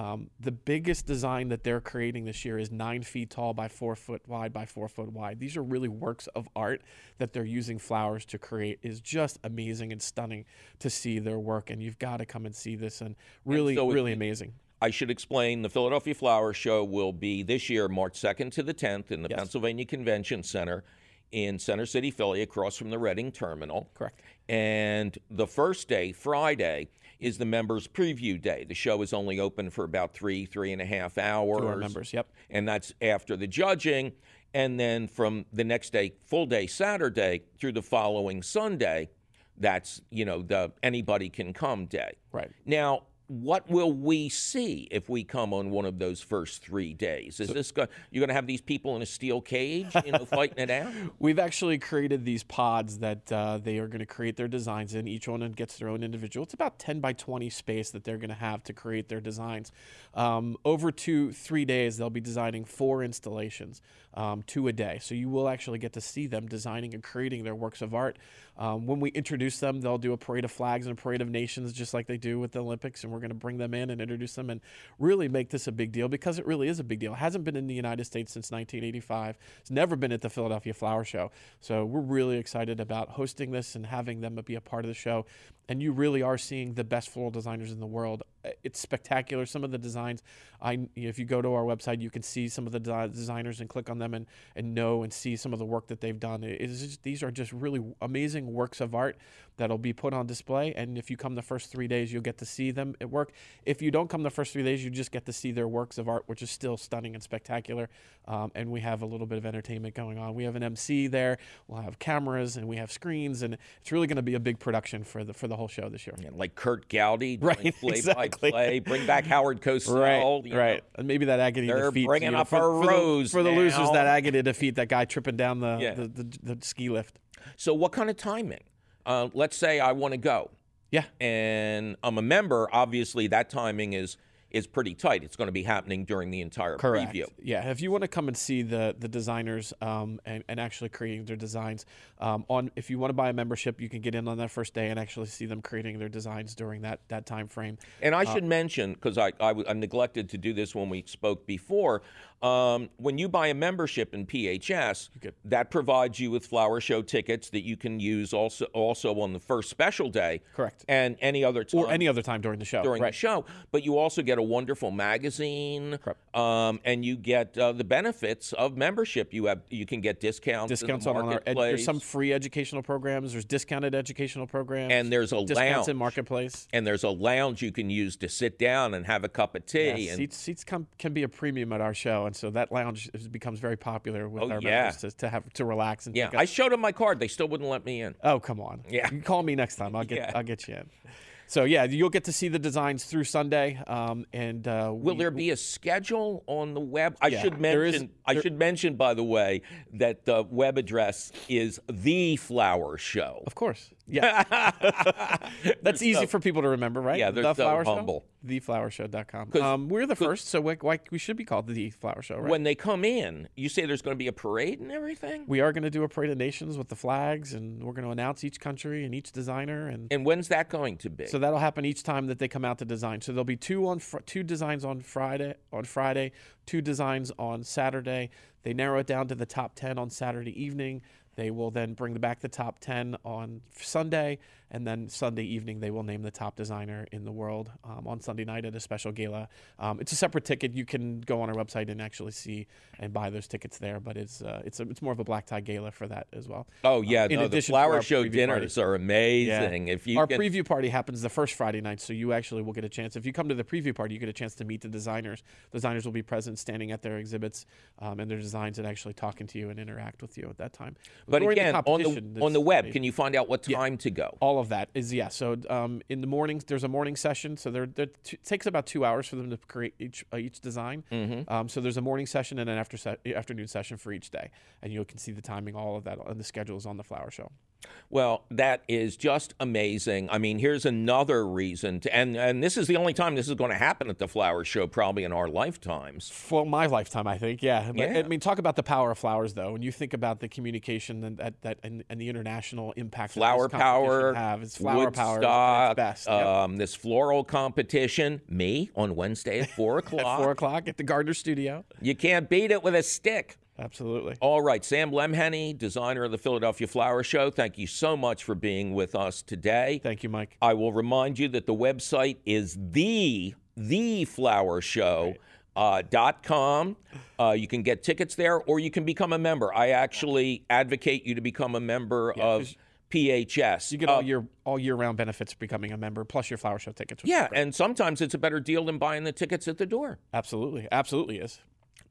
Um, the biggest design that they're creating this year is nine feet tall by four foot wide by four foot wide. These are really works of art. Art that they're using flowers to create is just amazing and stunning to see their work, and you've got to come and see this, and really, and so really it, amazing. I should explain, the Philadelphia Flower Show will be this year March second to the tenth in the yes. Pennsylvania Convention Center in Center City, Philly, across from the Reading Terminal. Correct. And the first day, Friday, is the members' preview day. The show is only open for about three, three and a half hours. To our members, yep. And that's after the judging. And then from the next day, full day Saturday, through the following Sunday, that's, you know, the anybody can come day. Right. Now, what will we see if we come on one of those first three days? Is so, this go- you're going to have these people in a steel cage, you know, fighting it out? We've actually created these pods that uh, they are going to create their designs in. Each one gets their own individual. It's about ten by twenty space that they're going to have to create their designs. Um, over two, three days, they'll be designing four installations, um, two a day. So you will actually get to see them designing and creating their works of art. Um, when we introduce them, they'll do a parade of flags and a parade of nations, just like they do with the Olympics, and we're going to bring them in and introduce them and really make this a big deal, because it really is a big deal. It hasn't been in the United States since nineteen eighty-five. It's never been at the Philadelphia Flower Show. So we're really excited about hosting this and having them be a part of the show. And you really are seeing the best floral designers in the world it's spectacular. Some of the designs, I if you go to our website, you can see some of the designers and click on them and, and know and see some of the work that they've done. It is just, these are just really amazing works of art that'll be put on display. And if you come the first three days, you'll get to see them at work. If you don't come the first three days, you just get to see their works of art, which is still stunning and spectacular. Um, and we have a little bit of entertainment going on. We have an M C there. We'll have cameras and we have screens. And it's really going to be a big production for the for the whole show this year. Yeah, like Kurt Gowdy doing right, play exactly. by play. Bring back Howard Cosell. Right, right. Know. And maybe that agony They're defeat. They're bringing you know, up for, a for rose the, For the losers, that agony defeat, that guy tripping down the, yeah. the, the, the ski lift. So what kind of timing? Uh, let's say I want to go. Yeah. And I'm a member. Obviously, that timing is is pretty tight. It's going to be happening during the entire Correct. Preview. Yeah. If you want to come and see the the designers um, and, and actually creating their designs, um, on if you want to buy a membership, you can get in on that first day and actually see them creating their designs during that, that time frame. And I um, should mention, because I, I, I neglected to do this when we spoke before, um, when you buy a membership in P H S, that provides you with flower show tickets that you can use also also on the first special day. Correct. And any other time. Or any other time during the show. During right. the show. But you also get a wonderful magazine, um, and you get uh, the benefits of membership. You have you can get discounts. Discounts in the on our ed- there's some free educational programs. There's discounted educational programs. And there's a discounts lounge. Discounts in marketplace. And there's a lounge you can use to sit down and have a cup of tea. Yeah, and seats seats come, can be a premium at our show, and so that lounge is, becomes very popular with oh, our yeah. members to, to have to relax and yeah. I showed them my card. They still wouldn't let me in. Oh come on. Yeah. You can call me next time. I'll get yeah. I'll get you in. So, yeah, you'll get to see the designs through Sunday. Um, and uh, Will we, there be a schedule on the web? I yeah, should mention, there is, there, I should mention, by the way, that the web address is The Flower Show. Of course. Yeah. That's there's easy no, for people to remember, right? Yeah, they're the so Flower humble. Show? the flower show dot com. Um, we're the first, so we, we should be called The Flower Show, right? When they come in, you say there's going to be a parade and everything? We are going to do a parade of nations with the flags, and we're going to announce each country and each designer. And, and when's that going to be? So that'll happen each time that they come out to design. So there'll be two on fr- two designs on Friday, on Friday, two designs on Saturday. They narrow it down to the top ten on Saturday evening. They will then bring back the top ten on Sunday, and then Sunday evening they will name the top designer in the world um, on Sunday night at a special gala. Um, it's a separate ticket. You can go on our website and actually see and buy those tickets there, but it's uh, it's a, it's more of a black tie gala for that as well. Oh, yeah. Um, no, the Flower Show dinners party. Are amazing. Yeah. If you Our can... preview party happens the first Friday night, so you actually will get a chance. If you come to the preview party, you get a chance to meet the designers. Designers will be present standing at their exhibits um, and their designs and actually talking to you and interact with you at that time. But During again, the on, the, on the web, can you find out what time yeah, to go? All of that is, yeah. So um, in the mornings, there's a morning session. So there, there t- it takes about two hours for them to create each uh, each design. Mm-hmm. Um, so there's a morning session and an after se- afternoon session for each day. And you can see the timing, all of that, and the schedules on the Flower Show. Well, that is just amazing. I mean, here's another reason to, and, and this is the only time this is going to happen at the Flower Show, probably in our lifetimes. For my lifetime, I think, yeah. yeah. I mean, talk about the power of flowers, though. When you think about the communication and that, that and, and the international impact flower that this power, have, it's flower Woodstock, power, it's best. Um, yep. This floral competition, me on Wednesday at four o'clock. At four o'clock at the Gardner Studio. You can't beat it with a stick. Absolutely. All right. Sam Lemhenny, designer of the Philadelphia Flower Show, thank you so much for being with us today. Thank you, Mike. I will remind you that the website is the, the flower show dot com. Uh, you can get tickets there or you can become a member. I actually advocate you to become a member yeah, of P H S. You get all uh, your all year-round benefits becoming a member, plus your Flower Show tickets. Yeah, and sometimes it's a better deal than buying the tickets at the door. Absolutely. Absolutely is.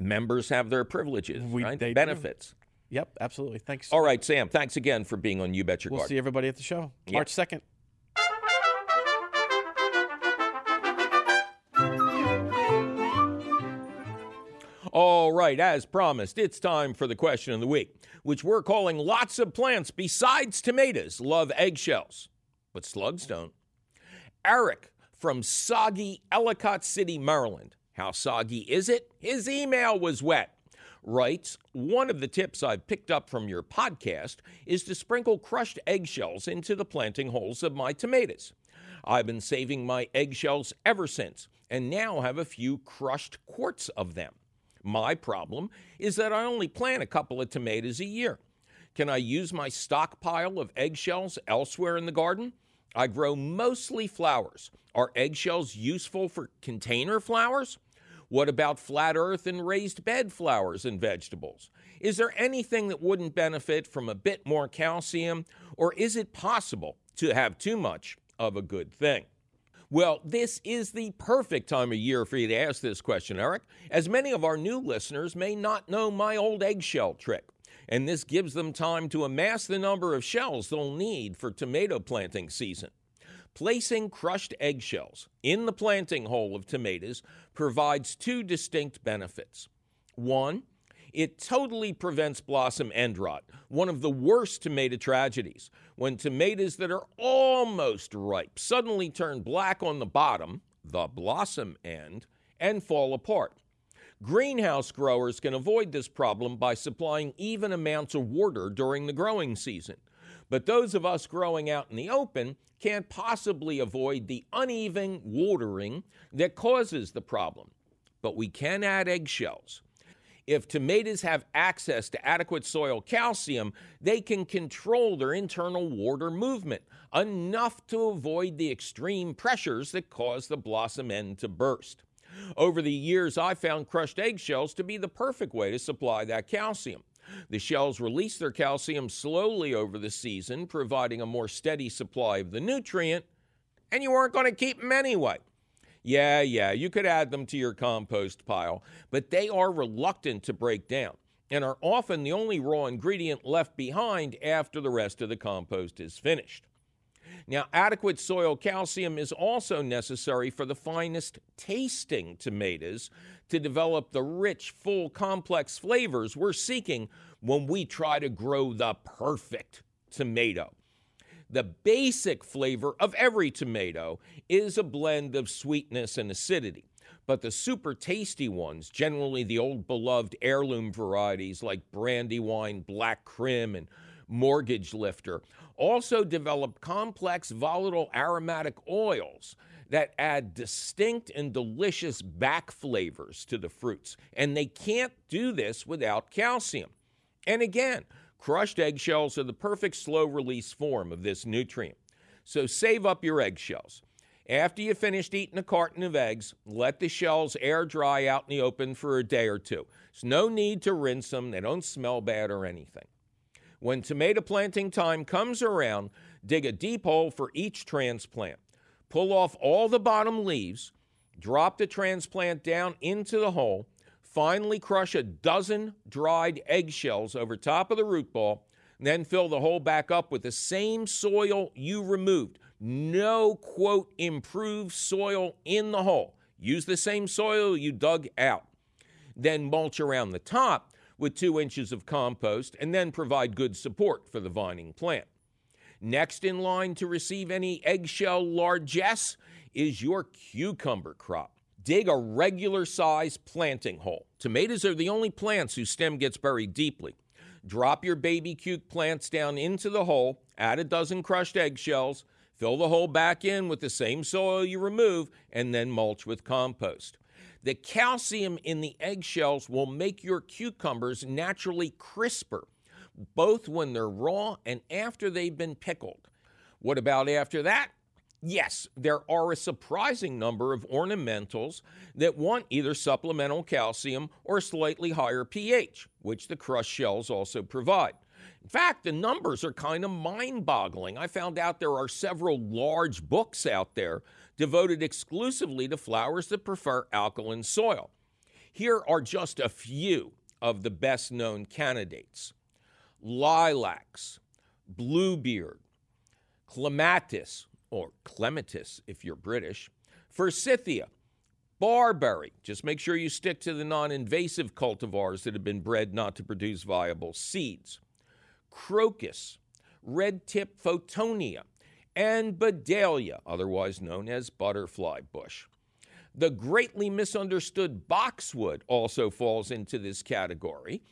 Members have their privileges, we, right? They benefits. Do. Yep, absolutely. Thanks. All right, Sam, thanks again for being on You Bet Your Garden. We'll see everybody at the show, yep. March second. All right, as promised, it's time for the question of the week, which we're calling lots of plants besides tomatoes love eggshells, but slugs don't. Eric from soggy Ellicott City, Maryland. How soggy is it? His email was wet. Writes, one of the tips I've picked up from your podcast is to sprinkle crushed eggshells into the planting holes of my tomatoes. I've been saving my eggshells ever since and now have a few crushed quarts of them. My problem is that I only plant a couple of tomatoes a year. Can I use my stockpile of eggshells elsewhere in the garden? I grow mostly flowers. Are eggshells useful for container flowers? What about flat earth and raised bed flowers and vegetables? Is there anything that wouldn't benefit from a bit more calcium, or is it possible to have too much of a good thing? Well, this is the perfect time of year for you to ask this question, Eric, as many of our new listeners may not know my old eggshell trick, and this gives them time to amass the number of shells they'll need for tomato planting season. Placing crushed eggshells in the planting hole of tomatoes provides two distinct benefits. One, it totally prevents blossom end rot, one of the worst tomato tragedies, when tomatoes that are almost ripe suddenly turn black on the bottom, the blossom end, and fall apart. Greenhouse growers can avoid this problem by supplying even amounts of water during the growing season. But those of us growing out in the open can't possibly avoid the uneven watering that causes the problem. But we can add eggshells. If tomatoes have access to adequate soil calcium, they can control their internal water movement, enough to avoid the extreme pressures that cause the blossom end to burst. Over the years, I found crushed eggshells to be the perfect way to supply that calcium. The shells release their calcium slowly over the season, providing a more steady supply of the nutrient, and you aren't going to keep them anyway. Yeah, yeah, you could add them to your compost pile, but they are reluctant to break down and are often the only raw ingredient left behind after the rest of the compost is finished. Now, adequate soil calcium is also necessary for the finest tasting tomatoes to develop the rich, full, complex flavors we're seeking when we try to grow the perfect tomato. The basic flavor of every tomato is a blend of sweetness and acidity, but the super tasty ones, generally the old beloved heirloom varieties like Brandywine, Black Crim, and Mortgage Lifter, also develop complex volatile aromatic oils that add distinct and delicious back flavors to the fruits, and they can't do this without calcium. And again, crushed eggshells are the perfect slow-release form of this nutrient. So save up your eggshells. After you've finished eating a carton of eggs, let the shells air dry out in the open for a day or two. There's no need to rinse them. They don't smell bad or anything. When tomato planting time comes around, dig a deep hole for each transplant. Pull off all the bottom leaves, drop the transplant down into the hole, finally crush a dozen dried eggshells over top of the root ball, and then fill the hole back up with the same soil you removed. No, quote, improved soil in the hole. Use the same soil you dug out. Then mulch around the top with two inches of compost, and then provide good support for the vining plant. Next in line to receive any eggshell largesse is your cucumber crop. Dig a regular-sized planting hole. Tomatoes are the only plants whose stem gets buried deeply. Drop your baby cuc plants down into the hole, add a dozen crushed eggshells, fill the hole back in with the same soil you remove, and then mulch with compost. The calcium in the eggshells will make your cucumbers naturally crisper, both when they're raw and after they've been pickled. What about after that? Yes, there are a surprising number of ornamentals that want either supplemental calcium or slightly higher pH, which the crushed shells also provide. In fact, the numbers are kind of mind-boggling. I found out there are several large books out there devoted exclusively to flowers that prefer alkaline soil. Here are just a few of the best-known candidates. Lilacs, bluebeard, clematis, or clematis if you're British, forsythia, barberry. Just make sure you stick to the non-invasive cultivars that have been bred not to produce viable seeds. Crocus, red-tip photonia, and Badalia, otherwise known as butterfly bush. The greatly misunderstood boxwood also falls into this category,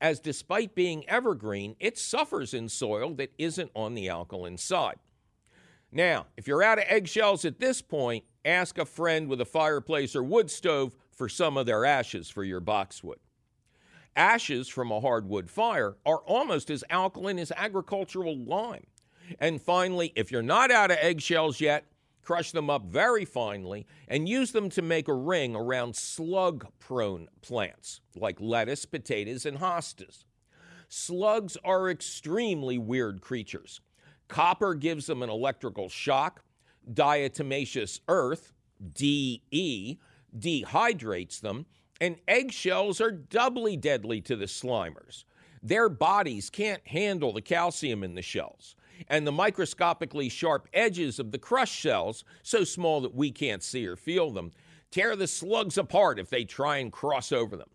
as despite being evergreen, it suffers in soil that isn't on the alkaline side. Now, if you're out of eggshells at this point, ask a friend with a fireplace or wood stove for some of their ashes for your boxwood. Ashes from a hardwood fire are almost as alkaline as agricultural lime, And finally, if you're not out of eggshells yet, crush them up very finely and use them to make a ring around slug-prone plants like lettuce, potatoes, and hostas. Slugs are extremely weird creatures. Copper gives them an electrical shock. Diatomaceous earth, D E, dehydrates them, and eggshells are doubly deadly to the slimers. Their bodies can't handle the calcium in the shells, and the microscopically sharp edges of the crushed shells, so small that we can't see or feel them, tear the slugs apart if they try and cross over them.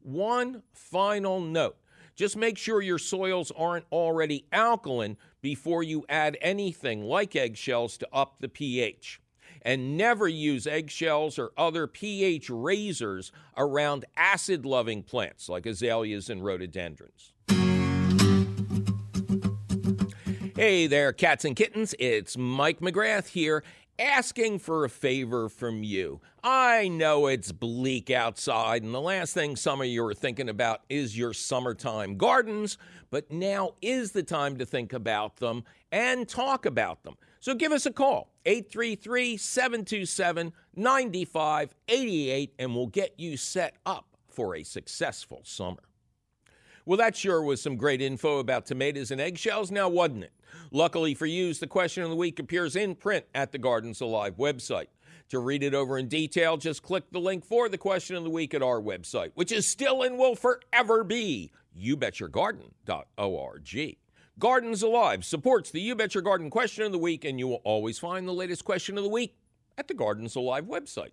One final note. Just make sure your soils aren't already alkaline before you add anything like eggshells to up the pH. And never use eggshells or other pH raisers around acid-loving plants like azaleas and rhododendrons. Hey there, cats and kittens. It's Mike McGrath here, asking for a favor from you. I know it's bleak outside, and the last thing some of you are thinking about is your summertime gardens, but now is the time to think about them and talk about them. So give us a call, eight three three, seven two seven, nine five eight eight, and we'll get you set up for a successful summer. Well, that sure was some great info about tomatoes and eggshells, now wasn't it? Luckily for you, the question of the week appears in print at the Gardens Alive website. To read it over in detail, just click the link for the question of the week at our website, which is still and will forever be you bet your garden dot org. Gardens Alive supports the You Bet Your Garden question of the week, and you will always find the latest question of the week at the Gardens Alive website.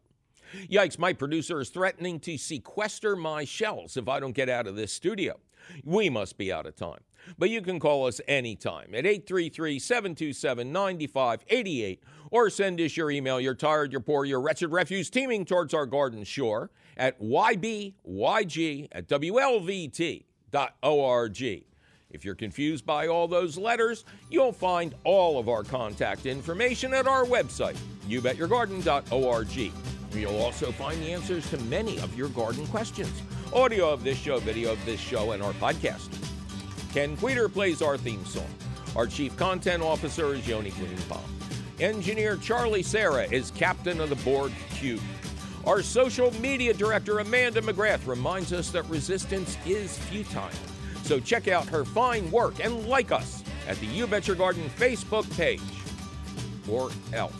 Yikes, my producer is threatening to sequester my shells if I don't get out of this studio. We must be out of time. But you can call us anytime at eight three three, seven two seven, nine five eight eight or send us your email, you're tired, you're poor, your wretched refuse teeming towards our garden shore at y b y g at w l v t dot org. If you're confused by all those letters, you'll find all of our contact information at our website, you bet your garden dot org. You'll also find the answers to many of your garden questions, audio of this show, video of this show, and our podcast. Ken Queter plays our theme song. Our chief content officer is Yoni Greenbaum. Engineer Charlie Serra is captain of the Borg Cube. Our social media director, Amanda McGrath, reminds us that resistance is futile. So check out her fine work and like us at the You Bet Your Garden Facebook page, or else.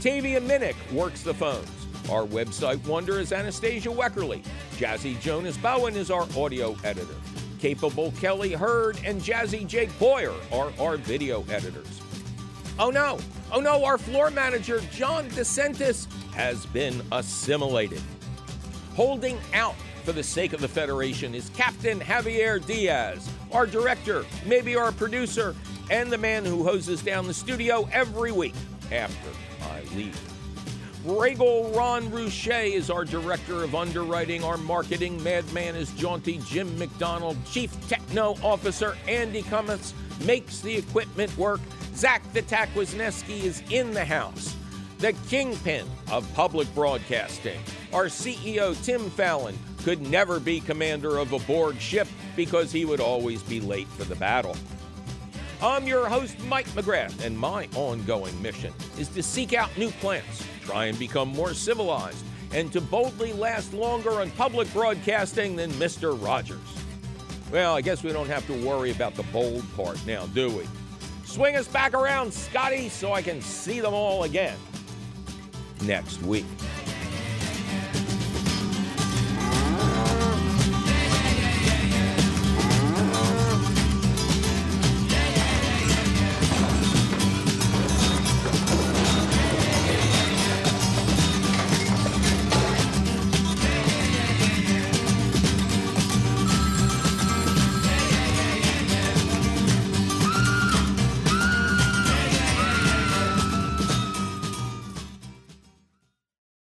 Tavia Minnick works the phones. Our website wonder is Anastasia Weckerly. Jazzy Jonas Bowen is our audio editor. Capable Kelly Hurd and Jazzy Jake Boyer are our video editors. Oh no, oh no, our floor manager, John DeSantis, has been assimilated. Holding out for the sake of the Federation is Captain Javier Diaz, our director, maybe our producer, and the man who hoses down the studio every week after I leave. Regal Ron Rouchet is our director of underwriting. Our marketing madman is jaunty Jim McDonald. Chief Techno Officer Andy Cummins makes the equipment work. Zach the Tack Wisniewski is in the house. The kingpin of public broadcasting, our C E O Tim Fallon, could never be commander of a Borg ship because he would always be late for the battle. I'm your host, Mike McGrath, and my ongoing mission is to seek out new plants, try and become more civilized, and to boldly last longer on public broadcasting than Mister Rogers. Well, I guess we don't have to worry about the bold part now, do we? Swing us back around, Scotty, so I can see them all again next week.